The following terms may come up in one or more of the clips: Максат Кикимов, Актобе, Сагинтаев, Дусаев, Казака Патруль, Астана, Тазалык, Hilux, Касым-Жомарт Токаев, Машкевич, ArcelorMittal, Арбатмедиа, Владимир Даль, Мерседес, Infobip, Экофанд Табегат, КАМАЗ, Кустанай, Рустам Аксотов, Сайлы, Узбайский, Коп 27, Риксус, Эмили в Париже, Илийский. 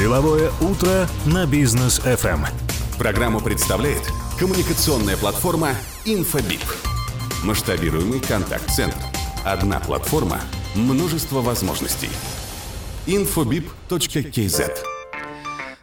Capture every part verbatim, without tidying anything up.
Деловое утро на Бизнес эф эм. Программу представляет коммуникационная платформа Infobip. Масштабируемый контакт-центр. Одна платформа, множество возможностей. инфобип точка кей зет.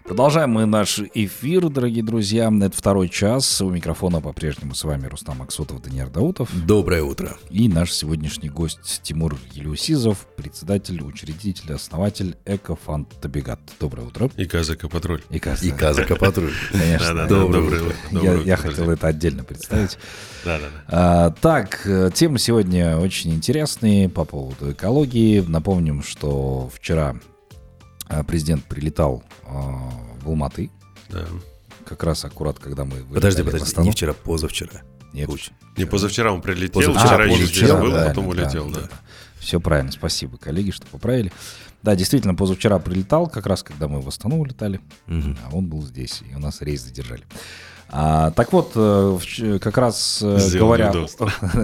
Продолжаем мы наш эфир, дорогие друзья. Это второй час. У микрофона по-прежнему с вами Рустам Аксотов, Даниил Даутов. Доброе утро. И наш сегодняшний гость Тимур Елеусизов, председатель, учредитель, основатель Экофанд Табегат. Доброе утро. И Казака Патруль. И Казака Патруль. Конечно. Доброе утро. Я хотел это отдельно представить. Да, да. Так, темы сегодня очень интересные по поводу экологии. Напомним, что вчера президент прилетал э, в Алматы. Да. Как раз аккурат, когда мы... Подожди, подожди, не вчера, позавчера. Нет, вчера. Не позавчера он прилетел, позавчера, вчера а, еще здесь был, да, потом да, улетел. Да, да. Да. Все правильно, спасибо, коллеги, что поправили. Да, действительно, позавчера прилетал, как раз когда мы в Астану улетали, угу. А он был здесь, и у нас рейс задержали. А, так вот, как раз говоря,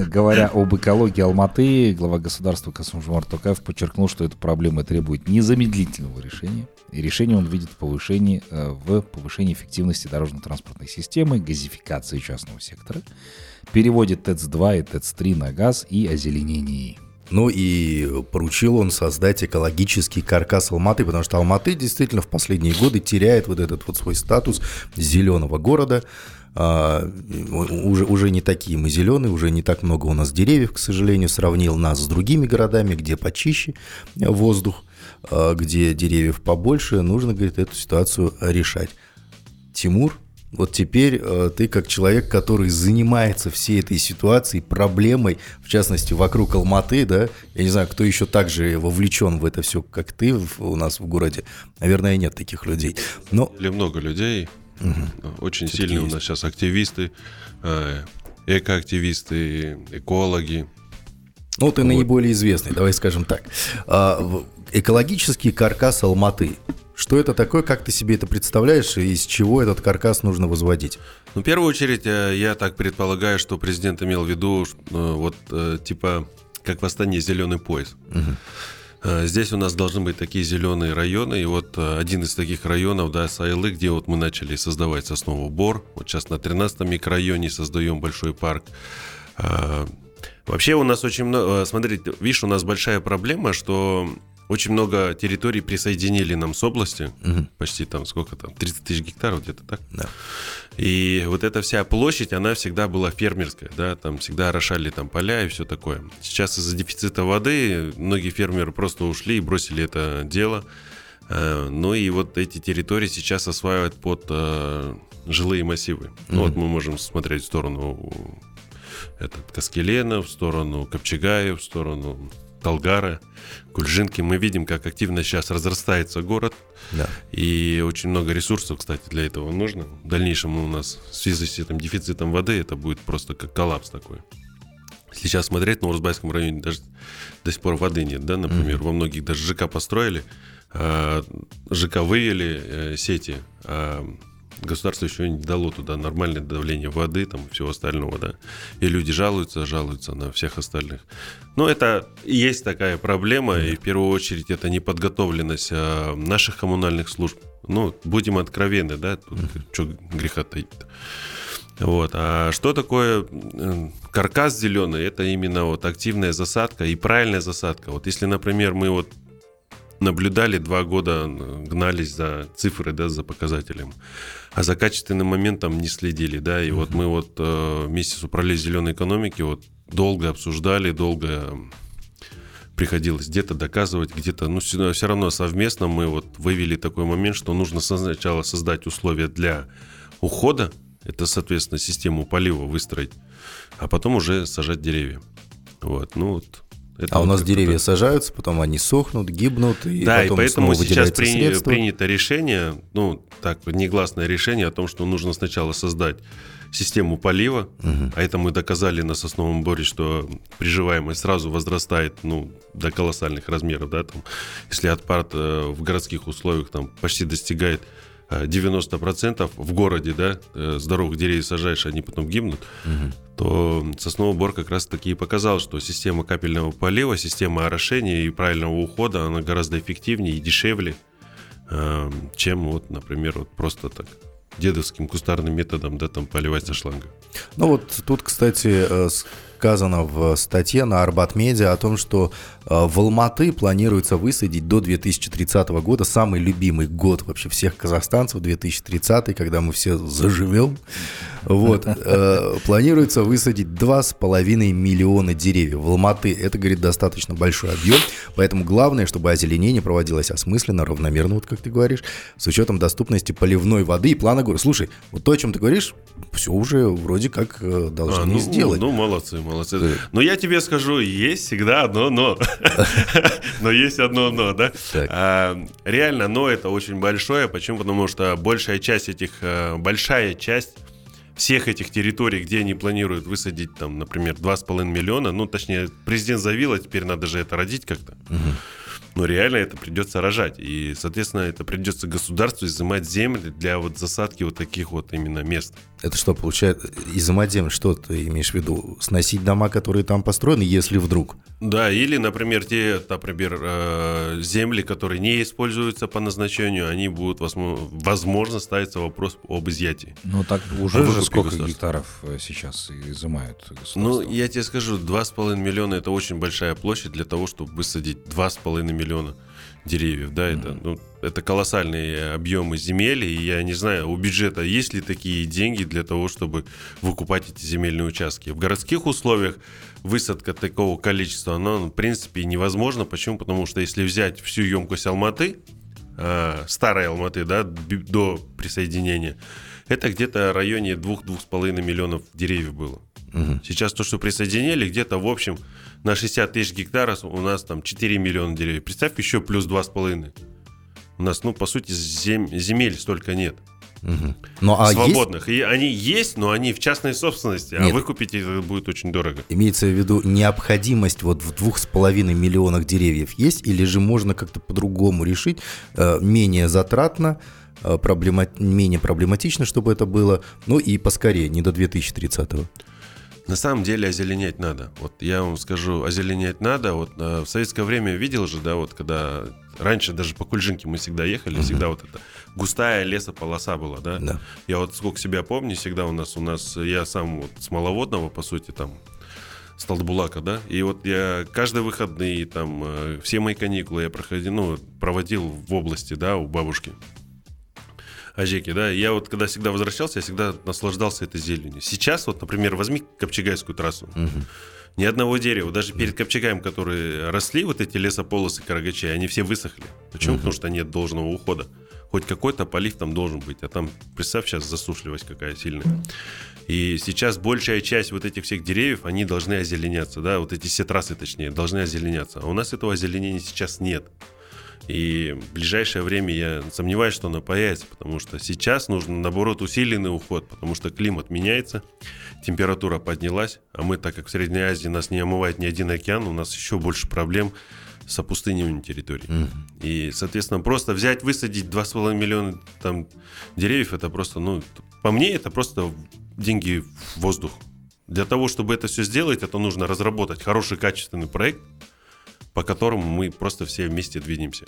говоря об экологии Алматы, глава государства Касым-Жомарт Токаев подчеркнул, что эта проблема требует незамедлительного решения. И решение он видит в повышении, в повышении эффективности дорожно-транспортной системы, газификации частного сектора, переводе ТЭЦ-два и ТЭЦ-три на газ и озеленении. Ну и поручил он создать экологический каркас Алматы, потому что Алматы действительно в последние годы теряет вот этот вот свой статус зеленого города. А, уже, уже не такие мы зеленые, уже не так много у нас деревьев, к сожалению, сравнил нас с другими городами, где почище воздух, где деревьев побольше, нужно, говорит, эту ситуацию решать. Тимур, вот теперь э, ты как человек, который занимается всей этой ситуацией, проблемой, в частности, вокруг Алматы, да, я не знаю, кто еще так же вовлечен в это все, как ты в, у нас в городе, наверное, нет таких людей. Но... Или много людей, угу. Очень все-таки сильные есть. У нас сейчас активисты, э, экоактивисты, экологи. Ну, ты вот. Наиболее известный, давай скажем так. Экологический каркас Алматы. Что это такое, как ты себе это представляешь, и из чего этот каркас нужно возводить? Ну, в первую очередь, я так предполагаю, что президент имел в виду, вот, типа, как в Астане зеленый пояс. Угу. Здесь у нас должны быть такие зеленые районы, и вот один из таких районов, да, Сайлы, где вот мы начали создавать сосновый бор, вот сейчас на тринадцатом микрорайоне создаем большой парк. Вообще у нас очень много, смотрите, видишь, у нас большая проблема, что... Очень много территорий присоединили нам с области, угу. Почти там сколько там, тридцать тысяч гектаров где-то, так? Да. И вот эта вся площадь, она всегда была фермерская, да, там всегда орошали там поля и все такое. Сейчас из-за дефицита воды многие фермеры просто ушли и бросили это дело. Ну и вот эти территории сейчас осваивают под жилые массивы. Угу. Ну вот мы можем смотреть в сторону этот, Каскелена, в сторону Капчагая, в сторону... Талгара, Кульжинки. Мы видим, как активно сейчас разрастается город. Да. И очень много ресурсов, кстати, для этого нужно. В дальнейшем у нас в связи с этим дефицитом воды это будет просто как коллапс такой. Если сейчас смотреть, на Узбайском районе даже до сих пор воды нет, да, например. Mm-hmm. Во многих даже ЖК построили, ЖК вывели сети, а государство еще не дало туда нормальное давление воды, там, всего остального, да. И люди жалуются, жалуются на всех остальных. Но это и есть такая проблема, и в первую очередь это неподготовленность наших коммунальных служб. Ну, будем откровенны, да, тут что греха таит. Вот. А что такое каркас зеленый? Это именно вот активная засадка и правильная засадка. Вот если, например, мы вот наблюдали, два года гнались за цифры, да, за показателем, а за качественным моментом не следили, да, и mm-hmm. вот мы вот э, вместе с управлением зеленой экономики вот долго обсуждали, долго приходилось где-то доказывать, где-то, ну, все, все равно совместно мы вот вывели такой момент, что нужно сначала создать условия для ухода, это, соответственно, систему полива выстроить, а потом уже сажать деревья, вот, ну, вот. Это а вот у нас деревья это... сажаются, потом они сохнут, гибнут, и да, потом и поэтому снова сейчас при... принято решение, ну, так, негласное решение о том, что нужно сначала создать систему полива, угу. А это мы доказали на сосновом боре, что приживаемость сразу возрастает, ну, до колоссальных размеров, да, там, если отпад в городских условиях там почти достигает девяносто процентов в городе, да, здоровых деревьев сажаешь, они потом гибнут, угу. То сосновый бор как раз-таки и показал, что система капельного полива, система орошения и правильного ухода, она гораздо эффективнее и дешевле, чем вот, например, вот просто так дедовским кустарным методом, да, там поливать со шланга. Ну вот тут, кстати, сказано в статье на Арбатмедиа о том, что в Алматы планируется высадить до две тысячи тридцатого года, самый любимый год вообще всех казахстанцев, две тысячи тридцатый, когда мы все заживем, вот, планируется высадить два с половиной миллиона деревьев в Алматы. Это, говорит, достаточно большой объем, поэтому главное, чтобы озеленение проводилось осмысленно, равномерно, вот как ты говоришь, с учетом доступности поливной воды и плана города. Слушай, вот то, о чем ты говоришь, все уже вроде как должны а, ну, сделать. Ну, молодцы, молодцы. Да. Но я тебе скажу, есть всегда одно «но». Но есть одно «но», да? Реально «но» — это очень большое. Почему? Потому что большая часть этих, большая часть всех этих территорий, где они планируют высадить, там, например, два с половиной миллиона, ну, точнее, президент заявил, а теперь надо же это родить как-то. Но реально это придется рожать. И, соответственно, это придется государству изымать земли для вот засадки вот таких вот именно мест. Это что, получается, изымать землю? Что ты имеешь в виду? Сносить дома, которые там построены, если вдруг? Да, или, например, те, например, земли, которые не используются по назначению, они будут, возможно, ставится вопрос об изъятии. Ну так уже же сколько гектаров сейчас изымают государство? Ну, я тебе скажу, два с половиной миллиона — это очень большая площадь для того, чтобы высадить два с половиной миллиона. Миллиона деревьев, да, mm-hmm. это, ну, это колоссальные объемы земель, и я не знаю, у бюджета есть ли такие деньги для того, чтобы выкупать эти земельные участки. В городских условиях высадка такого количества, она, в принципе, невозможна. Почему? Потому что если взять всю емкость Алматы, э, старой Алматы, да, до присоединения, это где-то в районе двух-двух с половиной миллионов деревьев было. Сейчас то, что присоединили, где-то, в общем, на шестьдесят тысяч гектаров у нас там четыре миллиона деревьев. Представь, еще плюс два с половиной. У нас, ну, по сути, зем... земель столько нет. Угу. Ну, а свободных. Есть... И они есть, но они в частной собственности, нет. А выкупить это будет очень дорого. Имеется в виду необходимость вот в двух с половиной миллионах деревьев есть, или же можно как-то по-другому решить, менее затратно, проблема... менее проблематично, чтобы это было, ну и поскорее, не до две тысячи тридцатого. На самом деле озеленять надо. Вот я вам скажу, озеленять надо. Вот в советское время видел же, да, вот когда раньше даже по Кульжинке мы всегда ехали, mm-hmm. всегда вот эта густая лесополоса была, да. Yeah. Я вот сколько себя помню, всегда у нас у нас я сам вот с Маловодного, по сути, там с Талдыбулака, да. И вот я каждые выходные там все мои каникулы я проходил, ну, проводил в области, да, у бабушки. Ажеки, да, я вот когда всегда возвращался, я всегда наслаждался этой зеленью. Сейчас вот, например, возьми Капчагайскую трассу, угу. ни одного дерева, даже перед Капчагаем, которые росли, вот эти лесополосы карагачи, они все высохли. Почему? Угу. Потому что нет должного ухода. Хоть какой-то полив там должен быть, а там, представь, сейчас засушливость какая сильная. И сейчас большая часть вот этих всех деревьев, они должны озеленяться, да, вот эти все трассы, точнее, должны озеленяться. А у нас этого озеленения сейчас нет. И в ближайшее время я сомневаюсь, что она появится, потому что сейчас нужен, наоборот, усиленный уход, потому что климат меняется, температура поднялась, а мы, так как в Средней Азии нас не омывает ни один океан, у нас еще больше проблем с опустыниванием территорий. Mm-hmm. И, соответственно, просто взять, высадить два с половиной миллиона там деревьев, это просто, ну, по мне, это просто деньги в воздух. Для того, чтобы это все сделать, это нужно разработать хороший качественный проект, по которому мы просто все вместе двинемся.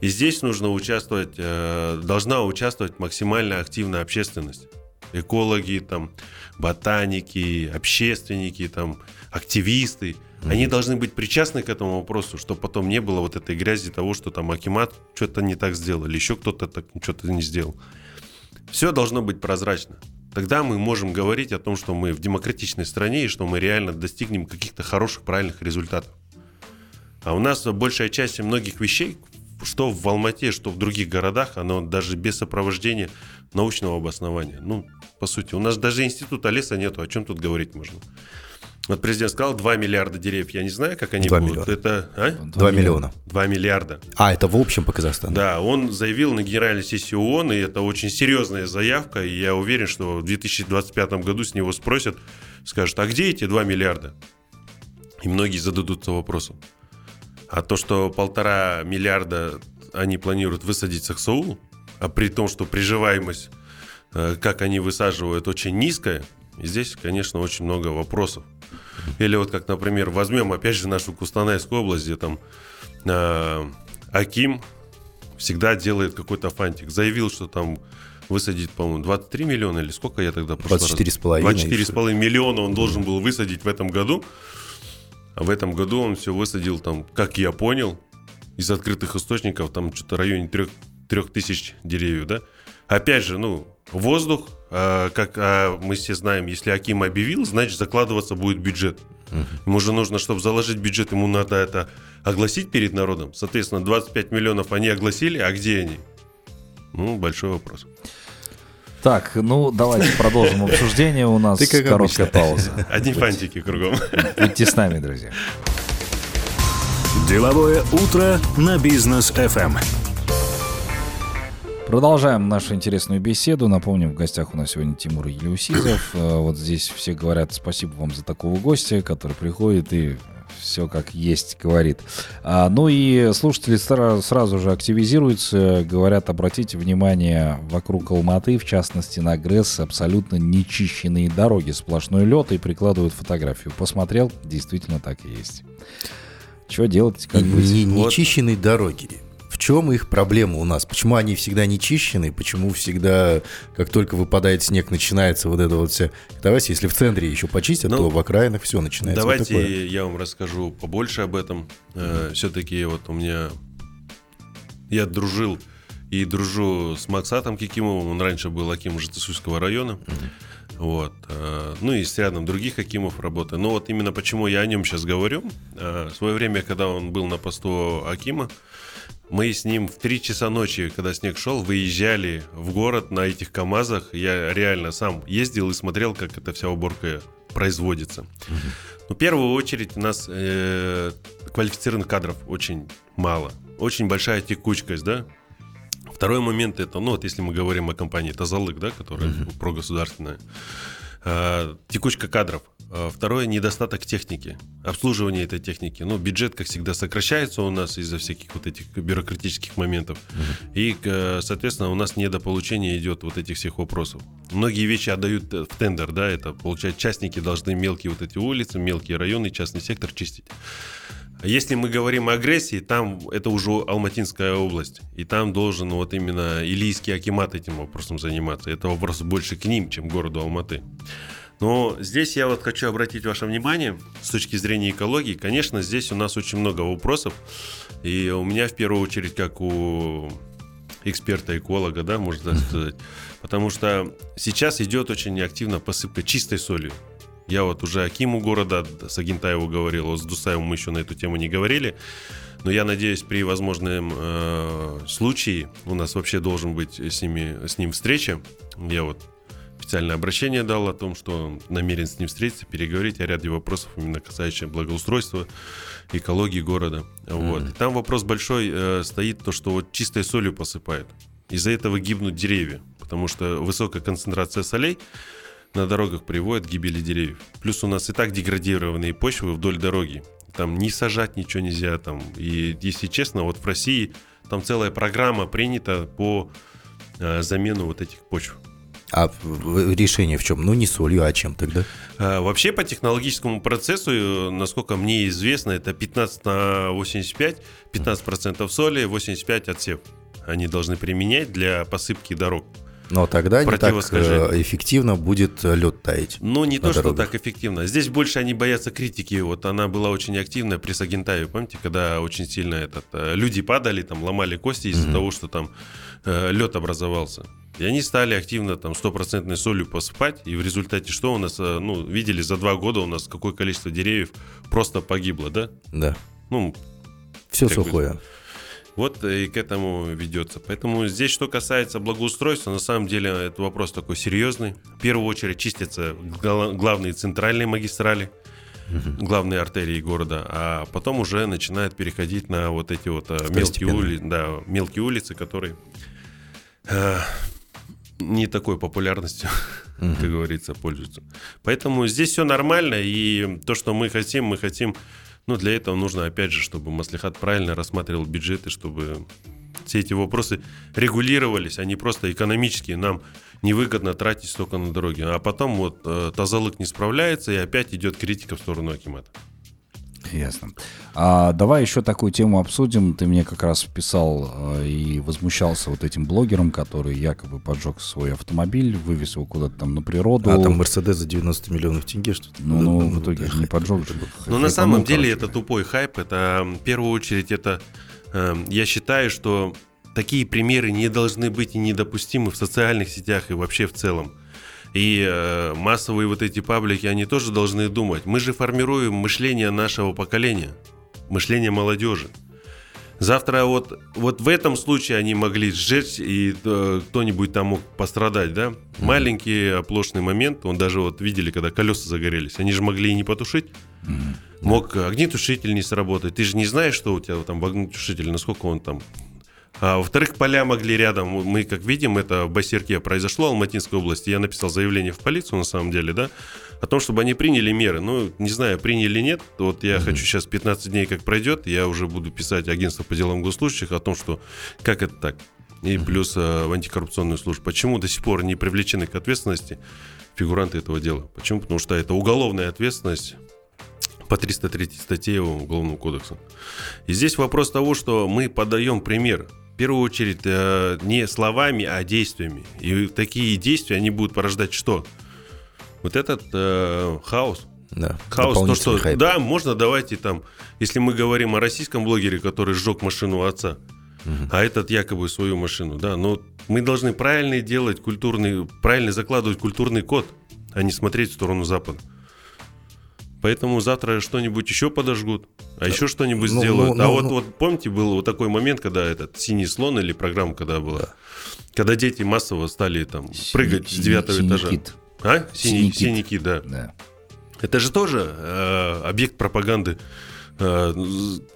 И здесь нужно участвовать, должна участвовать максимально активная общественность. Экологи, там, ботаники, общественники, там, активисты. Mm-hmm. Они должны быть причастны к этому вопросу, чтобы потом не было вот этой грязи того, что там акимат что-то не так сделал, или еще кто-то так что-то не сделал. Все должно быть прозрачно. Тогда мы можем говорить о том, что мы в демократичной стране и что мы реально достигнем каких-то хороших, правильных результатов. А у нас большая часть многих вещей, что в Алмате, что в других городах, оно даже без сопровождения научного обоснования. Ну, по сути, у нас даже института леса нету, о чем тут говорить можно. Вот президент сказал, два миллиарда деревьев, я не знаю, как они будут. Это, а? два миллиона. два миллиарда. А, это в общем по Казахстану. Да, он заявил на генеральной сессии ООН, и это очень серьезная заявка, и я уверен, что в две тысячи двадцать пятом году с него спросят, скажут, а где эти два миллиарда? И многие зададутся вопросом. А то, что полтора миллиарда они планируют высадить в Аксаулу, а при том, что приживаемость, как они высаживают, очень низкая, здесь, конечно, очень много вопросов. Или вот как, например, возьмем опять же нашу Кустанайскую область, где там э, Аким всегда делает какой-то фантик. Заявил, что там высадить, по-моему, двадцать три миллиона или сколько я тогда... двадцать четыре с половиной миллиона он должен был высадить в этом году. А в этом году он все высадил, там, как я понял, из открытых источников, там что-то в районе трёх тысяч деревьев, да? Опять же, ну, воздух, э, как э, мы все знаем, если Аким объявил, значит, закладываться будет бюджет. Uh-huh. Ему же нужно, чтобы заложить бюджет, ему надо это огласить перед народом. Соответственно, двадцать пять миллионов они огласили, а где они? Ну, большой вопрос. Так, ну, давайте продолжим обсуждение. У нас короткая пауза. Одни фантики кругом. Будьте с нами, друзья. Деловое утро на Бизнес эф эм. Продолжаем нашу интересную беседу. Напомним, в гостях у нас сегодня Тимур Елеусизов. Вот здесь все говорят спасибо вам за такого гостя, который приходит и все как есть говорит. А, ну и слушатели сразу же активизируются, говорят, обратите внимание, вокруг Алматы, в частности на ГРЭС, абсолютно нечищенные дороги, сплошной лед, и прикладывают фотографию. Посмотрел, действительно так и есть. Что делать? Как быть? Не, вот. Нечищенные дороги. В чем их проблема у нас? Почему они всегда не чищены? Почему всегда, как только выпадает снег, начинается вот это вот все? Давайте, если в центре еще почистят, ну, то в окраинах все начинается. Давайте вот я вам расскажу побольше об этом. Mm-hmm. Э, все-таки вот у меня... Я дружил и дружу с Максатом Кикимовым. Он раньше был акимом Житысуйского района. Mm-hmm. Вот. Э, ну и с рядом других акимов работаю. Но вот именно почему я о нем сейчас говорю. Э, в свое время, когда он был на посту акима, мы с ним в три часа ночи, когда снег шел, выезжали в город на этих КАМАЗах. Я реально сам ездил и смотрел, как эта вся уборка производится. Mm-hmm. Но в первую очередь у нас э, квалифицированных кадров очень мало. Очень большая текучкость, да? Второй момент это, ну вот если мы говорим о компании «Тазалык», да, которая mm-hmm. прогосударственная. Э, текучка кадров. Второе, недостаток техники, обслуживание этой техники. Ну, бюджет, как всегда, сокращается у нас из-за всяких вот этих бюрократических моментов. Mm-hmm. И, соответственно, у нас недополучение идет вот этих всех вопросов. Многие вещи отдают в тендер, да, это, получается, частники должны мелкие вот эти улицы, мелкие районы, частный сектор чистить. Если мы говорим о агрессии, там это уже Алматинская область. И там должен вот именно Илийский акимат этим вопросом заниматься. Это вопрос больше к ним, чем к городу Алматы. Но здесь я вот хочу обратить ваше внимание с точки зрения экологии. Конечно, здесь у нас очень много вопросов. И у меня в первую очередь, как у эксперта-эколога, да, можно так сказать. Потому что сейчас идет очень активно посыпка чистой солью. Я вот уже акиму города Сагинтаеву говорил, вот с Дусаевым мы еще на эту тему не говорили. Но я надеюсь, при возможном э, случае у нас вообще должен быть с, ними, с ним встреча. Я вот официальное обращение дал о том, что он намерен с ним встретиться, переговорить о ряде вопросов, именно касающихся благоустройства, экологии города. Вот. Mm-hmm. Там вопрос большой э, стоит, то, что вот чистой солью посыпают. Из-за этого гибнут деревья, потому что высокая концентрация солей на дорогах приводит к гибели деревьев. Плюс у нас и так деградированные почвы вдоль дороги. Там не сажать ничего нельзя. Там. И, если честно, вот в России там целая программа принята по э, замену вот этих почв. А решение в чем? Ну, не солью, а чем тогда? А, вообще, по технологическому процессу, насколько мне известно, это пятнадцать на восемьдесят пять, пятнадцать процентов соли, восемьдесят пять процентов отсев. Они должны применять для посыпки дорог. Но тогда не так эффективно будет лед таять. Ну, не то, дорогах. Что так эффективно. Здесь больше они боятся критики. Вот она была очень активная при Сагинтаеве, помните, когда очень сильно этот, люди падали, там, ломали кости из-за mm-hmm. того, что там э, лед образовался. И они стали активно там стопроцентной солью посыпать. И в результате что у нас, ну, видели, за два года у нас какое количество деревьев просто погибло, да? Да. Ну, все сухое. Бы. Вот и к этому ведется. Поэтому здесь, что касается благоустройства, на самом деле это вопрос такой серьезный. В первую очередь чистятся главные центральные магистрали, угу. главные артерии города, а потом уже начинают переходить на вот эти вот мелкие, ули... да, мелкие улицы, которые э, не такой популярностью, угу. как говорится, пользуются. Поэтому здесь все нормально, и то, что мы хотим, мы хотим... Но для этого нужно, опять же, чтобы маслихат правильно рассматривал бюджеты, чтобы все эти вопросы регулировались, а не просто экономические. Нам невыгодно тратить столько на дороги. А потом вот Тазалык не справляется, и опять идет критика в сторону акимата. Ясно. А давай еще такую тему обсудим. Ты мне как раз писал э, и возмущался вот этим блогером, который якобы поджег свой автомобиль, вывез его куда-то там на природу. А там Мерседес за девяносто миллионов тенге что-то. Ну, ну, ну в итоге да, не поджег же. Но на самом деле это тупой хайп. Это в первую очередь это... Э, я считаю, что такие примеры не должны быть и недопустимы в социальных сетях и вообще в целом. И э, массовые вот эти паблики, они тоже должны думать. Мы же формируем мышление нашего поколения, мышление молодежи. Завтра вот, вот в этом случае они могли сжечь, и э, кто-нибудь там мог пострадать, да? Mm-hmm. Маленький оплошный момент, он даже вот видели, когда колеса загорелись, они же могли и не потушить. Mm-hmm. Мог огнетушитель не сработать. Ты же не знаешь, что у тебя там в огнетушителе, насколько он там... А, во-вторых, поля могли рядом. Мы, как видим, это в Байсерке произошло, Алматинской области. Я написал заявление в полицию, на самом деле, да, о том, чтобы они приняли меры. Ну, не знаю, приняли или нет. Вот я mm-hmm. хочу сейчас пятнадцать дней, как пройдет, я уже буду писать агентство по делам госслужащих о том, что как это так. И mm-hmm. плюс а, в антикоррупционную службу. Почему до сих пор не привлечены к ответственности фигуранты этого дела? Почему? Потому что это уголовная ответственность по триста третьей статье Уголовного кодекса. И здесь вопрос того, что мы подаем пример. В первую очередь не словами, а действиями. И такие действия, они будут порождать что? Вот этот э, хаос. Да, хаос, то, что хайп. Да, можно давайте там, если мы говорим о российском блогере, который сжег машину отца, угу. а этот якобы свою машину, да, но мы должны правильно делать культурный, правильно закладывать культурный код, а не смотреть в сторону Запада. Поэтому завтра что-нибудь еще подожгут, а еще что-нибудь ну, сделают. Ну, а ну, вот, ну. вот помните, был вот такой момент, когда этот «Синий слон» или программа, когда была, да. когда дети массово стали там синий, прыгать синий, с девятого синий этажа. Кит. А? Синий, синий, синий кит, да. да. Это же тоже э, объект пропаганды, э,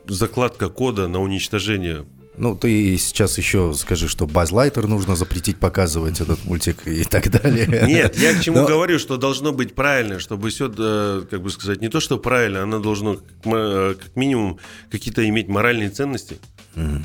закладка кода на уничтожение. Ну, ты сейчас еще скажи, что Базлайтер нужно запретить показывать этот мультик и так далее. Нет, я к чему Но... говорю, что должно быть правильно, чтобы все, как бы сказать, не то, что правильно, оно должно как минимум какие-то иметь моральные ценности. Mm.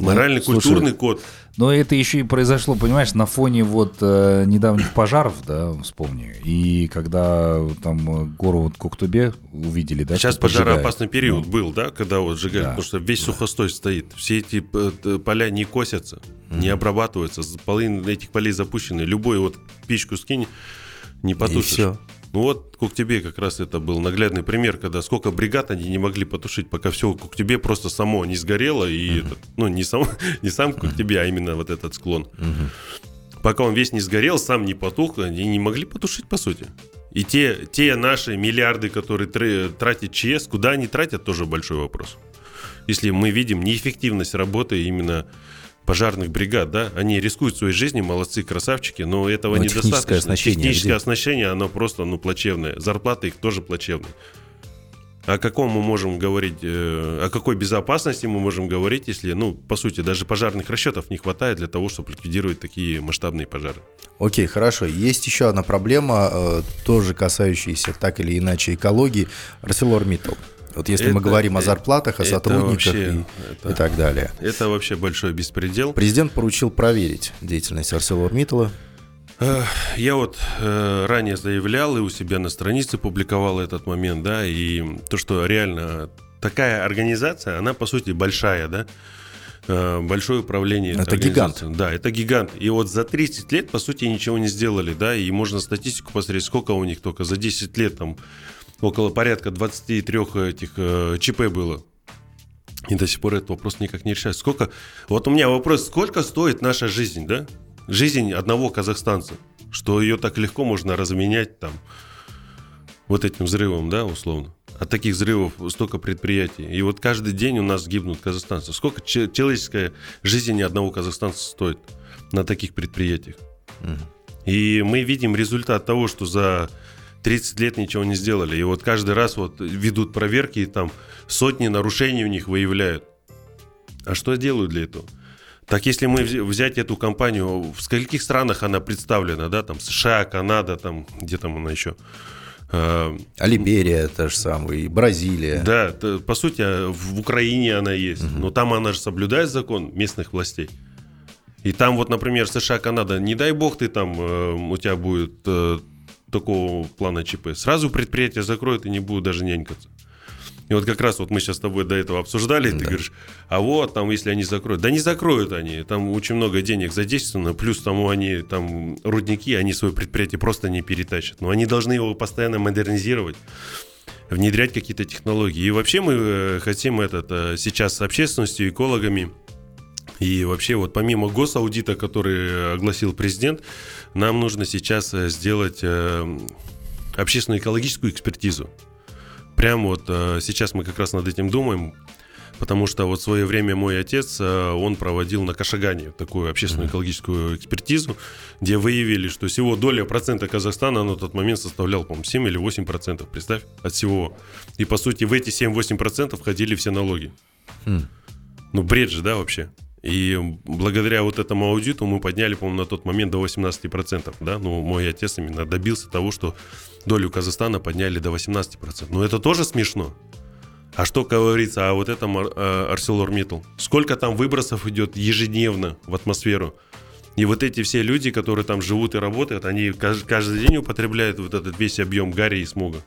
Моральный, ну, культурный слушай, код. Но это еще и произошло, понимаешь, на фоне вот э, недавних пожаров, да, вспомни. И когда там гору вот Коктобе увидели, да. Сейчас пожароопасный период ну, был, да, когда вот сжигают, да, потому что весь да. сухостой стоит. Все эти поля не косятся, mm-hmm. не обрабатываются. Половина этих полей запущены. Любой вот печку скинь, не потушишь. Ну вот Коктебе как раз это был наглядный пример, когда сколько бригад они не могли потушить, пока все Коктебе просто само не сгорело, и mm-hmm. этот, ну не сам, не сам Коктебе, mm-hmm. а именно вот этот склон. Mm-hmm. Пока он весь не сгорел, сам не потух, они не могли потушить по сути. И те, те наши миллиарды, которые тратит ЧС, куда они тратят, тоже большой вопрос. Если мы видим неэффективность работы именно... пожарных бригад, да, они рискуют своей жизнью, молодцы, красавчики, но этого но недостаточно. Техническое оснащение, техническое оснащение, оно просто, ну, плачевное. Зарплаты их тоже плачевные. О каком мы можем говорить, э, о какой безопасности мы можем говорить, если, ну, по сути, даже пожарных расчетов не хватает для того, чтобы ликвидировать такие масштабные пожары. Окей, хорошо. Есть еще одна проблема, э, тоже касающаяся так или иначе экологии, ArcelorMittal. Вот если это, мы говорим о зарплатах, о сотрудниках вообще, и, это, и так далее. Это вообще большой беспредел. Президент поручил проверить деятельность ArcelorMittal. Я вот э, ранее заявлял и у себя на странице публиковал этот момент, да, и то, что реально такая организация, она по сути большая, да, э, большое управление. Это гигант. Да, это гигант. И вот за тридцать лет по сути ничего не сделали, да, и можно статистику посмотреть, сколько у них только за десять лет там. Около порядка двадцати трёх этих э, ЧП было. И до сих пор этот вопрос никак не решается. Сколько... Вот у меня вопрос, сколько стоит наша жизнь, да? Жизнь одного казахстанца. Что ее так легко можно разменять там вот этим взрывом, да, условно. От таких взрывов столько предприятий. И вот каждый день у нас гибнут казахстанцы. Сколько ч- человеческая жизнь одного казахстанца стоит на таких предприятиях? Mm-hmm. И мы видим результат того, что за... тридцать лет ничего не сделали. И вот каждый раз вот ведут проверки, и там сотни нарушений у них выявляют. А что делают для этого? Так если мы взять эту компанию, в скольких странах она представлена, да, там США, Канада, там, где там она еще? А Либерия та же самая, и Бразилия. Да, по сути, в Украине она есть. Угу. Но там она же соблюдает закон местных властей. И там вот, например, США, Канада, не дай бог ты там, у тебя будет... такого плана ЧП. Сразу предприятие закроют и не будут даже нянькаться. И вот как раз вот мы сейчас с тобой до этого обсуждали, да. Ты говоришь, а вот там, если они закроют. Да не закроют они, там очень много денег задействовано, плюс тому они, там, рудники, они свое предприятие просто не перетащат. Но они должны его постоянно модернизировать, внедрять какие-то технологии. И вообще мы хотим этот, сейчас с общественностью, экологами, и вообще вот помимо госаудита, который огласил президент, нам нужно сейчас сделать общественную экологическую экспертизу. Прямо вот сейчас мы как раз над этим думаем, потому что вот в свое время мой отец, он проводил на Кашагане такую общественную экологическую экспертизу, где выявили, что всего доля процента Казахстана на тот момент составляла, по-моему, семь или восемь процентов, представь, от всего. И, по сути, в эти семь-восемь процентов входили все налоги. Хм. Ну, бред же, да, вообще? И благодаря вот этому аудиту мы подняли, по-моему, на тот момент до восемнадцати процентов, да? Ну, мой отец именно добился того, что долю Казахстана подняли до восемнадцати процентов. Но это тоже смешно. А что говорится о вот этом ArcelorMittal? Сколько там выбросов идет ежедневно в атмосферу? И вот эти все люди, которые там живут и работают, они каждый день употребляют вот этот весь объем гари и смога.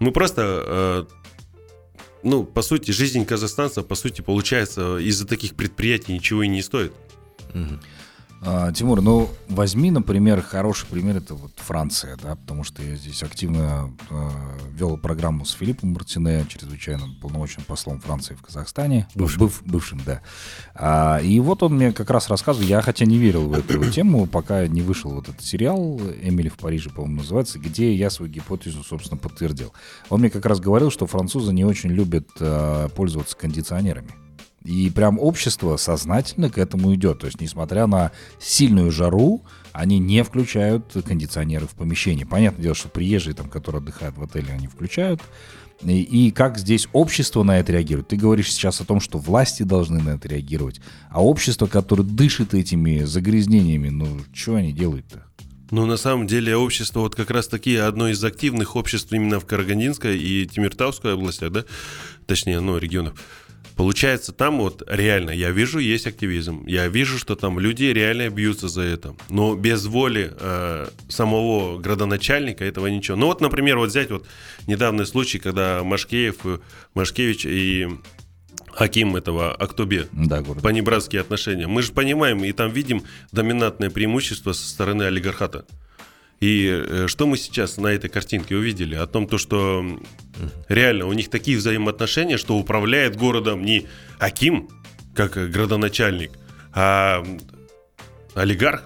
Мы просто... Ну, по сути, жизнь казахстанца, по сути, получается, из-за таких предприятий ничего и не стоит. Угу. Тимур, ну возьми, например, хороший пример, это вот Франция, да, потому что я здесь активно э, вел программу с Филиппом Мартине, чрезвычайным полномочным послом Франции в Казахстане, бывшим, быв, бывшим да. А, и вот он мне как раз рассказывал, я хотя не верил в эту тему, пока не вышел вот этот сериал «Эмили в Париже», по-моему, называется, где я свою гипотезу, собственно, подтвердил. Он мне как раз говорил, что французы не очень любят э, пользоваться кондиционерами. И прям общество сознательно к этому идет. То есть, несмотря на сильную жару, они не включают кондиционеры в помещении. Понятное дело, что приезжие, там, которые отдыхают в отеле, они включают. И, и как здесь общество на это реагирует? Ты говоришь сейчас о том, что власти должны на это реагировать. А общество, которое дышит этими загрязнениями, ну, что они делают-то? Ну, на самом деле, общество, вот как раз-таки одно из активных обществ именно в Карагандинской и Темиртауской областях, да? Точнее, ну, регионах. Получается, там вот реально, я вижу, есть активизм. Я вижу, что там люди реально бьются за это. Но без воли э, самого градоначальника этого ничего. Ну вот, например, вот взять вот недавний случай, когда Машкеев, Машкевич и Аким этого Актобе, да, понебратские отношения. Мы же понимаем и там видим доминантное преимущество со стороны олигархата. И что мы сейчас на этой картинке увидели? О том, то, что реально у них такие взаимоотношения, что управляет городом не Аким, как градоначальник, а олигарх,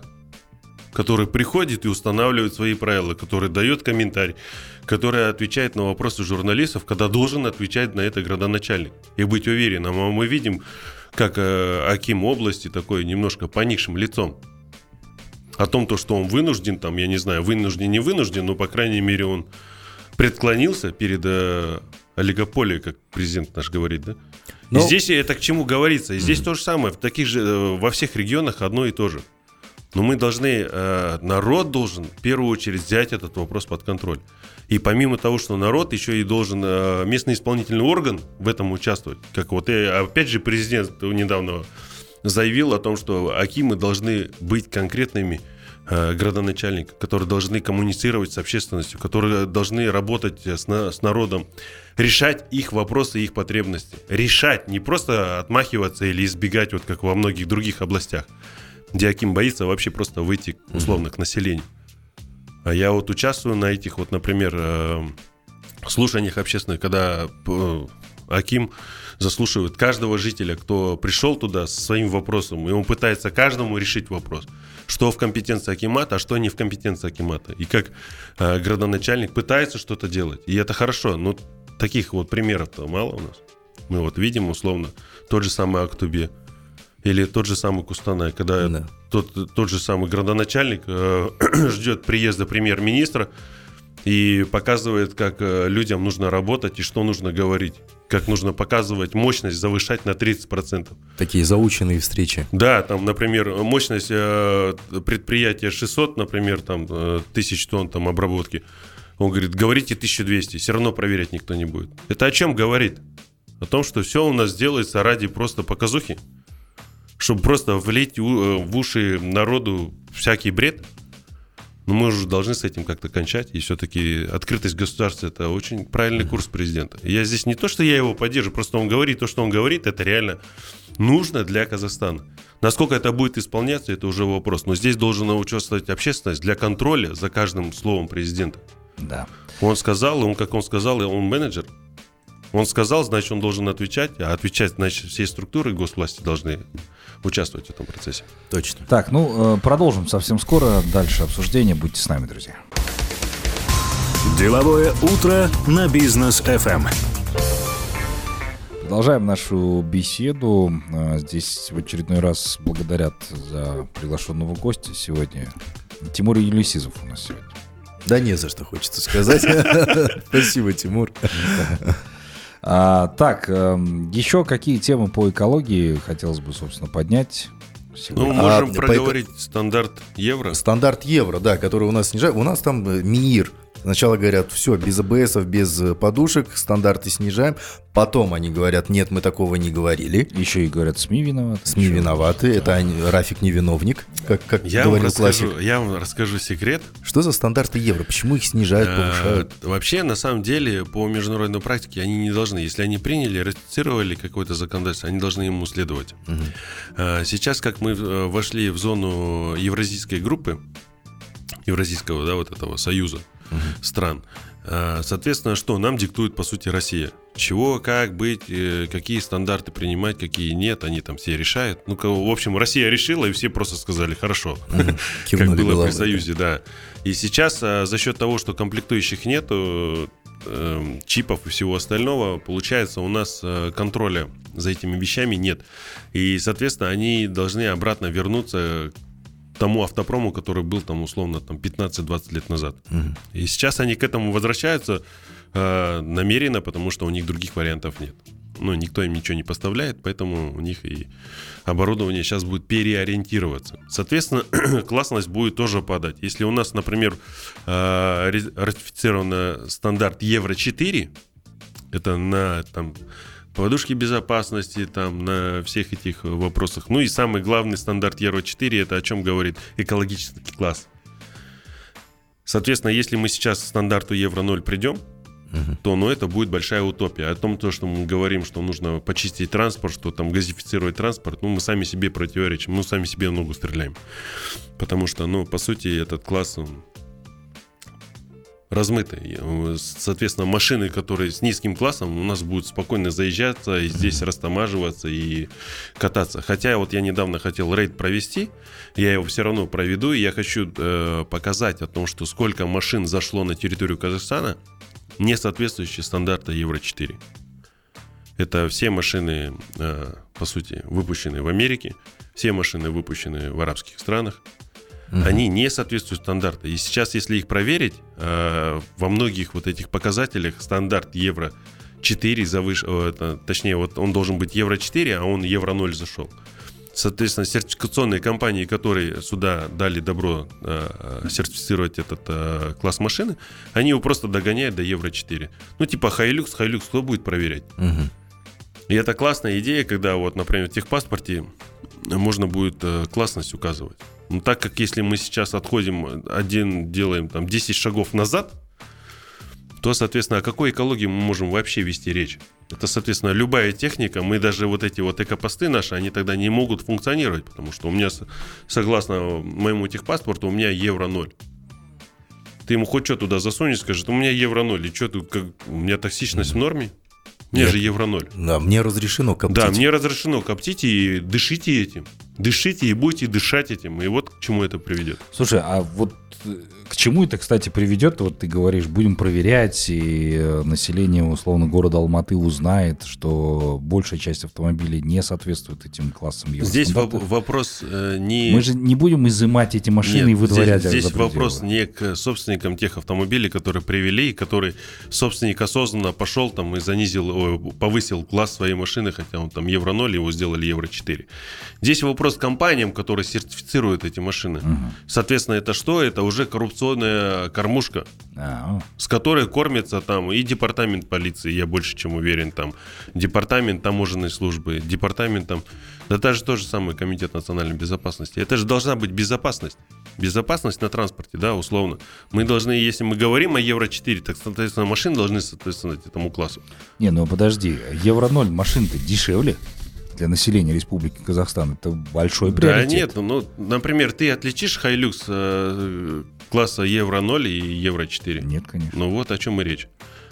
который приходит и устанавливает свои правила, который дает комментарий, который отвечает на вопросы журналистов, когда должен отвечать на это градоначальник. И быть уверенным. А мы видим, как Аким области такой немножко поникшим лицом. О том, то, что он вынужден, там, я не знаю, вынужден, не вынужден, но, по крайней мере, он предклонился перед э, олигополией, как президент наш говорит, да? Но... И здесь это к чему говорится. И здесь mm-hmm. то же самое. В таких же, э, во всех регионах одно и то же. Но мы должны, э, народ должен в первую очередь взять этот вопрос под контроль. И помимо того, что народ, еще и должен э, местный исполнительный орган в этом участвовать. Как вот, и, опять же, президент недавно... заявил о том, что акимы должны быть конкретными э, градоначальниками, которые должны коммуницировать с общественностью, которые должны работать с, на, с народом, решать их вопросы, их потребности. Решать, не просто отмахиваться или избегать, вот как во многих других областях, где аким боится вообще просто выйти, условно, к населению. А я вот участвую на этих, вот, например, э, слушаниях общественных, когда... Э, аким заслушивает каждого жителя, кто пришел туда со своим вопросом, и он пытается каждому решить вопрос, что в компетенции акимата, а что не в компетенции акимата, и как э, градоначальник пытается что-то делать, и это хорошо, но таких вот примеров-то мало у нас. Мы вот видим, условно, тот же самый Актобе или тот же самый Кустанай, когда да. тот, тот же самый градоначальник э, ждет приезда премьер-министра и показывает, как людям нужно работать и что нужно говорить. Как нужно показывать мощность, завышать на тридцать процентов. Такие заученные встречи. Да, там, например, мощность предприятия шестьсот, например, там, тысяч тонн там, обработки. Он говорит, говорите тысяча двести, все равно проверять никто не будет. Это о чем говорит? О том, что все у нас делается ради просто показухи. Чтобы просто влить в уши народу всякий бред. Но мы уже должны с этим как-то кончать. И все-таки открытость государства — это очень правильный курс президента. Я здесь не то, что я его поддерживаю, просто он говорит то, что он говорит, это реально нужно для Казахстана. Насколько это будет исполняться, это уже вопрос. Но здесь должна участвовать общественность для контроля за каждым словом президента. Да. Он сказал, он как он сказал, он менеджер. Он сказал, значит, он должен отвечать, а отвечать, значит, все структуры госвласти должны участвовать в этом процессе. Точно. Так, ну, продолжим совсем скоро. Дальше обсуждение. Будьте с нами, друзья. Деловое утро на Бизнес эф эм. Продолжаем нашу беседу. Здесь в очередной раз благодарят за приглашенного гостя сегодня. Тимур Елеусизов у нас сегодня. Да не за что, хочется сказать. Спасибо, Тимур. А, так, еще какие темы по экологии хотелось бы, собственно, поднять? Сегодня. Ну, мы можем а, проговорить по... стандарт евро. Стандарт евро, да, который у нас снижает. У нас там МИИР. Сначала говорят, все, без АБСов, без подушек, стандарты снижаем. Потом они говорят, нет, мы такого не говорили. Еще и говорят, СМИ виноваты. СМИ еще виноваты, это они, Рафик не виновник, как, как я говорил вам расскажу, классик. Я вам расскажу секрет. Что за стандарты евро? Почему их снижают, повышают? А, вообще, на самом деле, по международной практике они не должны. Если они приняли, ратифицировали какое-то законодательство, они должны ему следовать. Угу. А, сейчас, как мы вошли в зону евразийской группы, евразийского, да, вот этого союза, Uh-huh. стран. Соответственно, что нам диктует, по сути, Россия? Чего, как быть, какие стандарты принимать, какие нет, они там все решают. Ну, в общем, Россия решила, и все просто сказали, хорошо, uh-huh. как было при Союзе, да. И сейчас за счет того, что комплектующих нету, чипов и всего остального, получается, у нас контроля за этими вещами нет. И, соответственно, они должны обратно вернуться к тому автопрому, который был там условно там, пятнадцать-двадцать лет назад. Угу. И сейчас они к этому возвращаются э, намеренно, потому что у них других вариантов нет. Ну, никто им ничего не поставляет, поэтому у них и оборудование сейчас будет переориентироваться. Соответственно, классность будет тоже падать. Если у нас, например, э, ратифицирован стандарт Евро четыре, это на там, подушки безопасности, там, на всех этих вопросах. Ну и самый главный стандарт Евро четыре, это о чем говорит экологический класс. Соответственно, если мы сейчас к стандарту Евро ноль придем, uh-huh. то ну, это будет большая утопия. О том, то, что мы говорим, что нужно почистить транспорт, что там газифицировать транспорт, ну мы сами себе противоречим, мы сами себе в ногу стреляем. Потому что, ну, по сути, этот класс... он размытые. Соответственно, машины, которые с низким классом, у нас будут спокойно заезжаться и здесь mm-hmm. растамаживаться и кататься. Хотя вот я недавно хотел рейд провести, я его все равно проведу, и я хочу э, показать о том, что сколько машин зашло на территорию Казахстана, не соответствующие стандарту Евро четыре. Это все машины, э, по сути, выпущенные в Америке, все машины выпущенные в арабских странах. Uh-huh. Они не соответствуют стандарту. И сейчас, если их проверить, э, во многих вот этих показателях стандарт Евро четыре завыше, э, точнее, вот он должен быть Евро четыре, а он Евро ноль зашел. Соответственно, сертификационные компании, которые сюда дали добро э, сертифицировать этот э, класс машины, они его просто догоняют до Евро четыре. Ну, типа Hilux, Hilux кто будет проверять? Uh-huh. И это классная идея, когда, вот, например, в техпаспорте можно будет э, классность указывать. Но так как если мы сейчас отходим, один делаем там десять шагов назад, то, соответственно, о какой экологии мы можем вообще вести речь? Это, соответственно, любая техника, мы даже вот эти вот экопосты наши, они тогда не могут функционировать, потому что у меня, согласно моему техпаспорту, у меня Евро ноль. Ты ему хоть что туда засунешь, скажет, у меня Евро ноль, и что тут, как, у меня токсичность в норме? Мне Нет. же Евро ноль. Да, мне разрешено коптить. Да, мне разрешено коптить и дышите этим. Дышите и будете дышать этим. И вот к чему это приведет. Слушай, а вот к чему это, кстати, приведет? Вот ты говоришь, будем проверять, и население, условно, города Алматы узнает, что большая часть автомобилей не соответствует этим классам Евро. Здесь воп- вопрос э, не... Мы же не будем изымать эти машины. Нет, и выдворять. Здесь, здесь вопрос не к собственникам тех автомобилей, которые привели, и которые собственник осознанно пошел там и занизил, о, повысил класс своей машины, хотя он там Евро ноль, его сделали Евро четыре. Здесь вопрос компаниям, которые сертифицируют эти машины. Угу. Соответственно, это что? Это уже коррупционная кормушка, А-а-а. С которой кормится там и департамент полиции, я больше чем уверен, там департамент таможенной службы, департамент там, да даже то же самое комитет национальной безопасности. Это же должна быть безопасность. безопасность на транспорте, да, условно. Мы должны, если мы говорим о Евро четыре, так, соответственно, машины должны соответствовать этому классу. Не, ну подожди, Евро ноль машин-то дешевле для населения Республики Казахстан. Это большой приоритет. Да нет, ну, например, ты отличишь Хайлюкс э, класса Евро ноль и Евро четыре? Нет, конечно. Ну вот о чем и речь.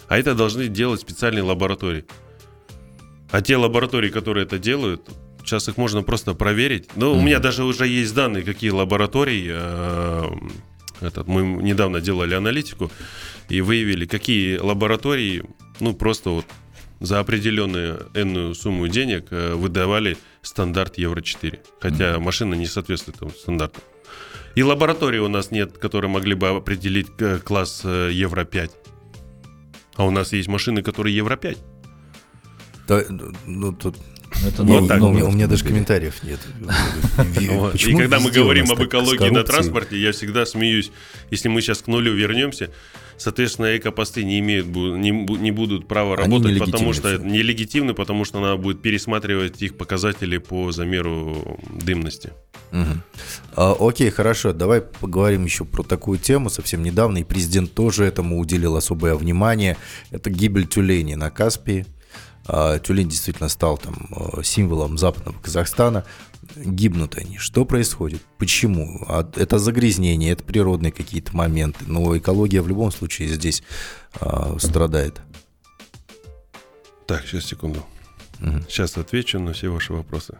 А это должны делать специальные лаборатории. А те лаборатории, которые это делают, сейчас их можно просто проверить. Ну, mm-hmm. у меня даже уже есть данные, какие лаборатории. Э, этот, мы недавно делали аналитику и выявили, какие лаборатории, ну, просто вот за определенную энную сумму денег э, выдавали стандарт Евро четыре. Хотя mm-hmm. машина не соответствует этому стандарту. И лаборатории у нас нет, которые могли бы определить класс Евро пять. А у нас есть машины, которые Евро пять. Да, ну, тут... Это ну, вот так, ну, у, меня, у меня даже комментариев нет. И когда мы говорим об экологии на транспорте, я всегда смеюсь. Если мы сейчас к нулю вернемся, соответственно, экопосты не имеют, не, не будут права они работать, потому что это нелегитимно, потому что надо будет пересматривать их показатели по замеру дымности. Угу. А, окей, хорошо. Давай поговорим еще про такую тему. Совсем недавно и президент тоже этому уделил особое внимание. Это гибель тюленей на Каспии. Тюлень действительно стал там символом западного Казахстана. Гибнут они. Что происходит? Почему? Это загрязнение, это природные какие-то моменты. Но экология в любом случае здесь э, страдает. Так, сейчас, секунду. Угу. Сейчас отвечу на все ваши вопросы.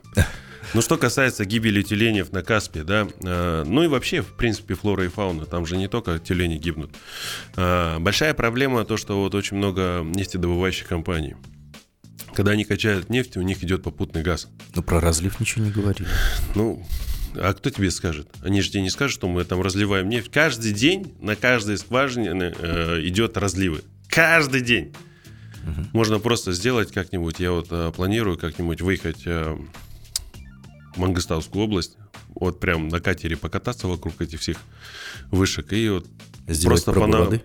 Ну, что касается гибели тюленев на Каспии, да, э, ну и вообще, в принципе, флора и фауна, там же не только тюлени гибнут. Э, большая проблема то, что вот очень много нефтедобывающих компаний. Когда они качают нефть, у них идет попутный газ. Ну, про разлив ничего не говорили. Ну, а кто тебе скажет? Они же тебе не скажут, что мы там разливаем нефть. Каждый день на каждой скважине э, идет разливы. Каждый день. Угу. Можно просто сделать как-нибудь. Я вот э, планирую как-нибудь выехать э, в Мангыстаускую область. Вот прям на катере покататься вокруг этих всех вышек. И вот сделать просто пона-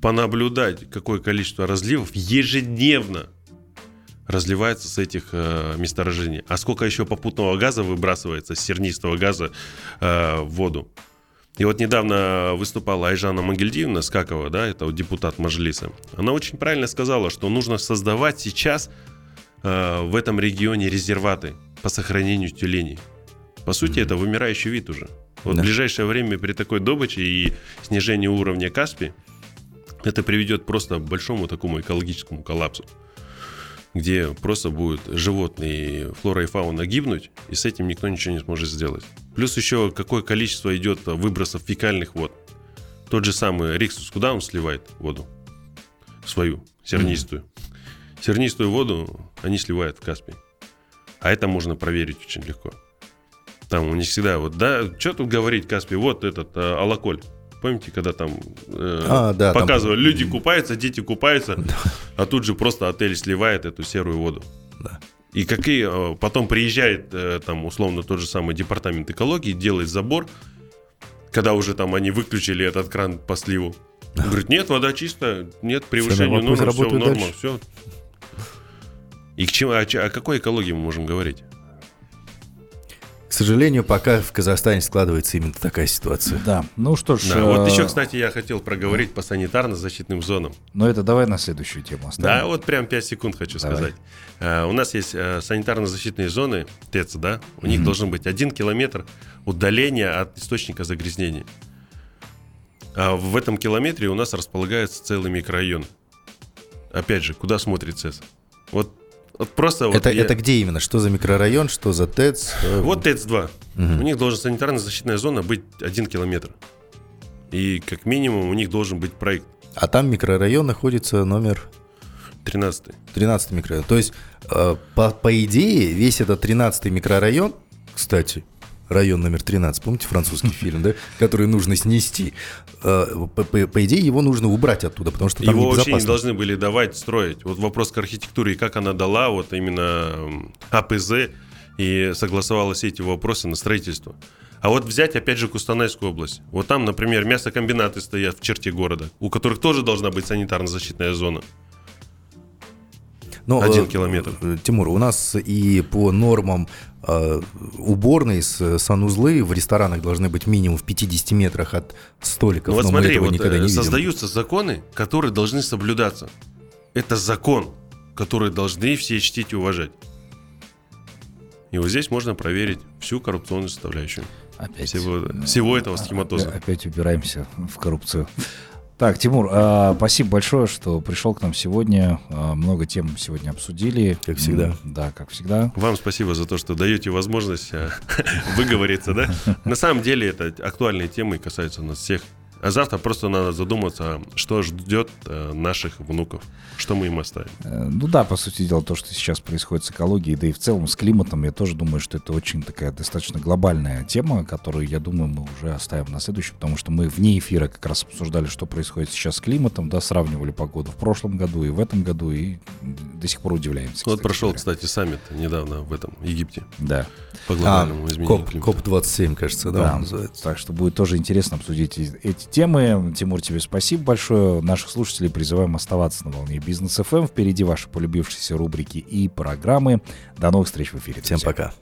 понаблюдать, какое количество разливов ежедневно разливается с этих э, месторождений. А сколько еще попутного газа выбрасывается, сернистого газа э, в воду. И вот недавно выступала Айжана Магильдиевна Скакова, да, это вот депутат Мажилиса. Она очень правильно сказала, что нужно создавать сейчас э, в этом регионе резерваты по сохранению тюленей. По сути, mm-hmm. это вымирающий вид уже. Вот да. В ближайшее время при такой добыче и снижении уровня Каспий это приведет просто к большому такому экологическому коллапсу, где просто будут животные, флора и фауна гибнуть, и с этим никто ничего не сможет сделать. Плюс еще какое количество идет выбросов фекальных вод. Тот же самый Риксус, куда он сливает воду? Свою, сернистую. Mm-hmm. Сернистую воду они сливают в Каспий. А это можно проверить очень легко. Там у них всегда вот, да, что тут говорить, Каспий, вот этот а, Алаколь. Помните, когда там э, а, да, показывали, там... люди купаются, дети купаются, да. А тут же просто отель сливает эту серую воду. Да. И какие, потом приезжает э, там, условно, тот же самый департамент экологии, делает забор, когда уже там они выключили этот кран по сливу. Да. Говорит, нет, вода чистая, нет превышения нормы, все норма, все. И к чему, о, о какой экологии мы можем говорить? К сожалению, пока в Казахстане складывается именно такая ситуация. Да, ну что ж... Да. Э... Вот еще, кстати, я хотел проговорить по санитарно-защитным зонам. Но это давай на следующую тему оставим. Да, вот прям пять секунд хочу давай. сказать. А, у нас есть а, санитарно-защитные зоны, ТЭЦ, да? У mm-hmm. них должен быть один километр удаления от источника загрязнения. А в этом километре у нас располагается целый микрорайон. Опять же, куда смотрит ЦЭС? Вот. Вот просто это, вот это я... где именно? Что за микрорайон, что за ТЭЦ? Вот ТЭЦ-два. Угу. У них должна санитарно-защитная зона быть один километр. И как минимум у них должен быть проект. А там микрорайон находится номер... тринадцатый. тринадцатый микрорайон. То есть, э, по, по идее, весь этот тринадцатый микрорайон, кстати, район номер тринадцать, помните французский фильм, да, который нужно снести, э, по, по, по идее, его нужно убрать оттуда, потому что там его небезопасно. Его вообще не должны были давать строить. Вот вопрос к архитектуре, и как она дала вот именно АПЗ и согласовала все эти вопросы на строительство. А вот взять, опять же, Кустанайскую область. Вот там, например, мясокомбинаты стоят в черте города, у которых тоже должна быть санитарно-защитная зона. Но, один километр. Тимур, у нас и по нормам уборные с санузлы в ресторанах должны быть минимум в пятидесяти метрах от столиков. Ну, вот но смотри, мы этого вот никогда не создаются видим. Законы, которые должны соблюдаться. Это закон, который должны все чтить и уважать. И вот здесь можно проверить всю коррупционную составляющую. Опять. Всего, всего этого схематоза. Опять упираемся в коррупцию. Так, Тимур, э, спасибо большое, что пришел к нам сегодня. Э, много тем сегодня обсудили. Как всегда. Да, как всегда. Вам спасибо за то, что даете возможность э, выговориться, да? На самом деле это актуальные темы и касаются нас всех. А завтра просто надо задуматься, что ждет наших внуков, что мы им оставим. Ну да, по сути дела, то, что сейчас происходит с экологией, да и в целом с климатом, я тоже думаю, что это очень такая достаточно глобальная тема, которую, я думаю, мы уже оставим на следующем, потому что мы вне эфира как раз обсуждали, что происходит сейчас с климатом, да, сравнивали погоду в прошлом году и в этом году, и до сих пор удивляемся. Вот прошел, говоря. кстати, саммит недавно в этом Египте. Да. По глобальному а, изменению климата. коп двадцать семь, кажется, да, да называется. Так что будет тоже интересно обсудить эти темы. Тимур, тебе спасибо большое. Наших слушателей призываем оставаться на волне Бизнес эф эм. Впереди ваши полюбившиеся рубрики и программы. До новых встреч в эфире. Всем друзья. Пока.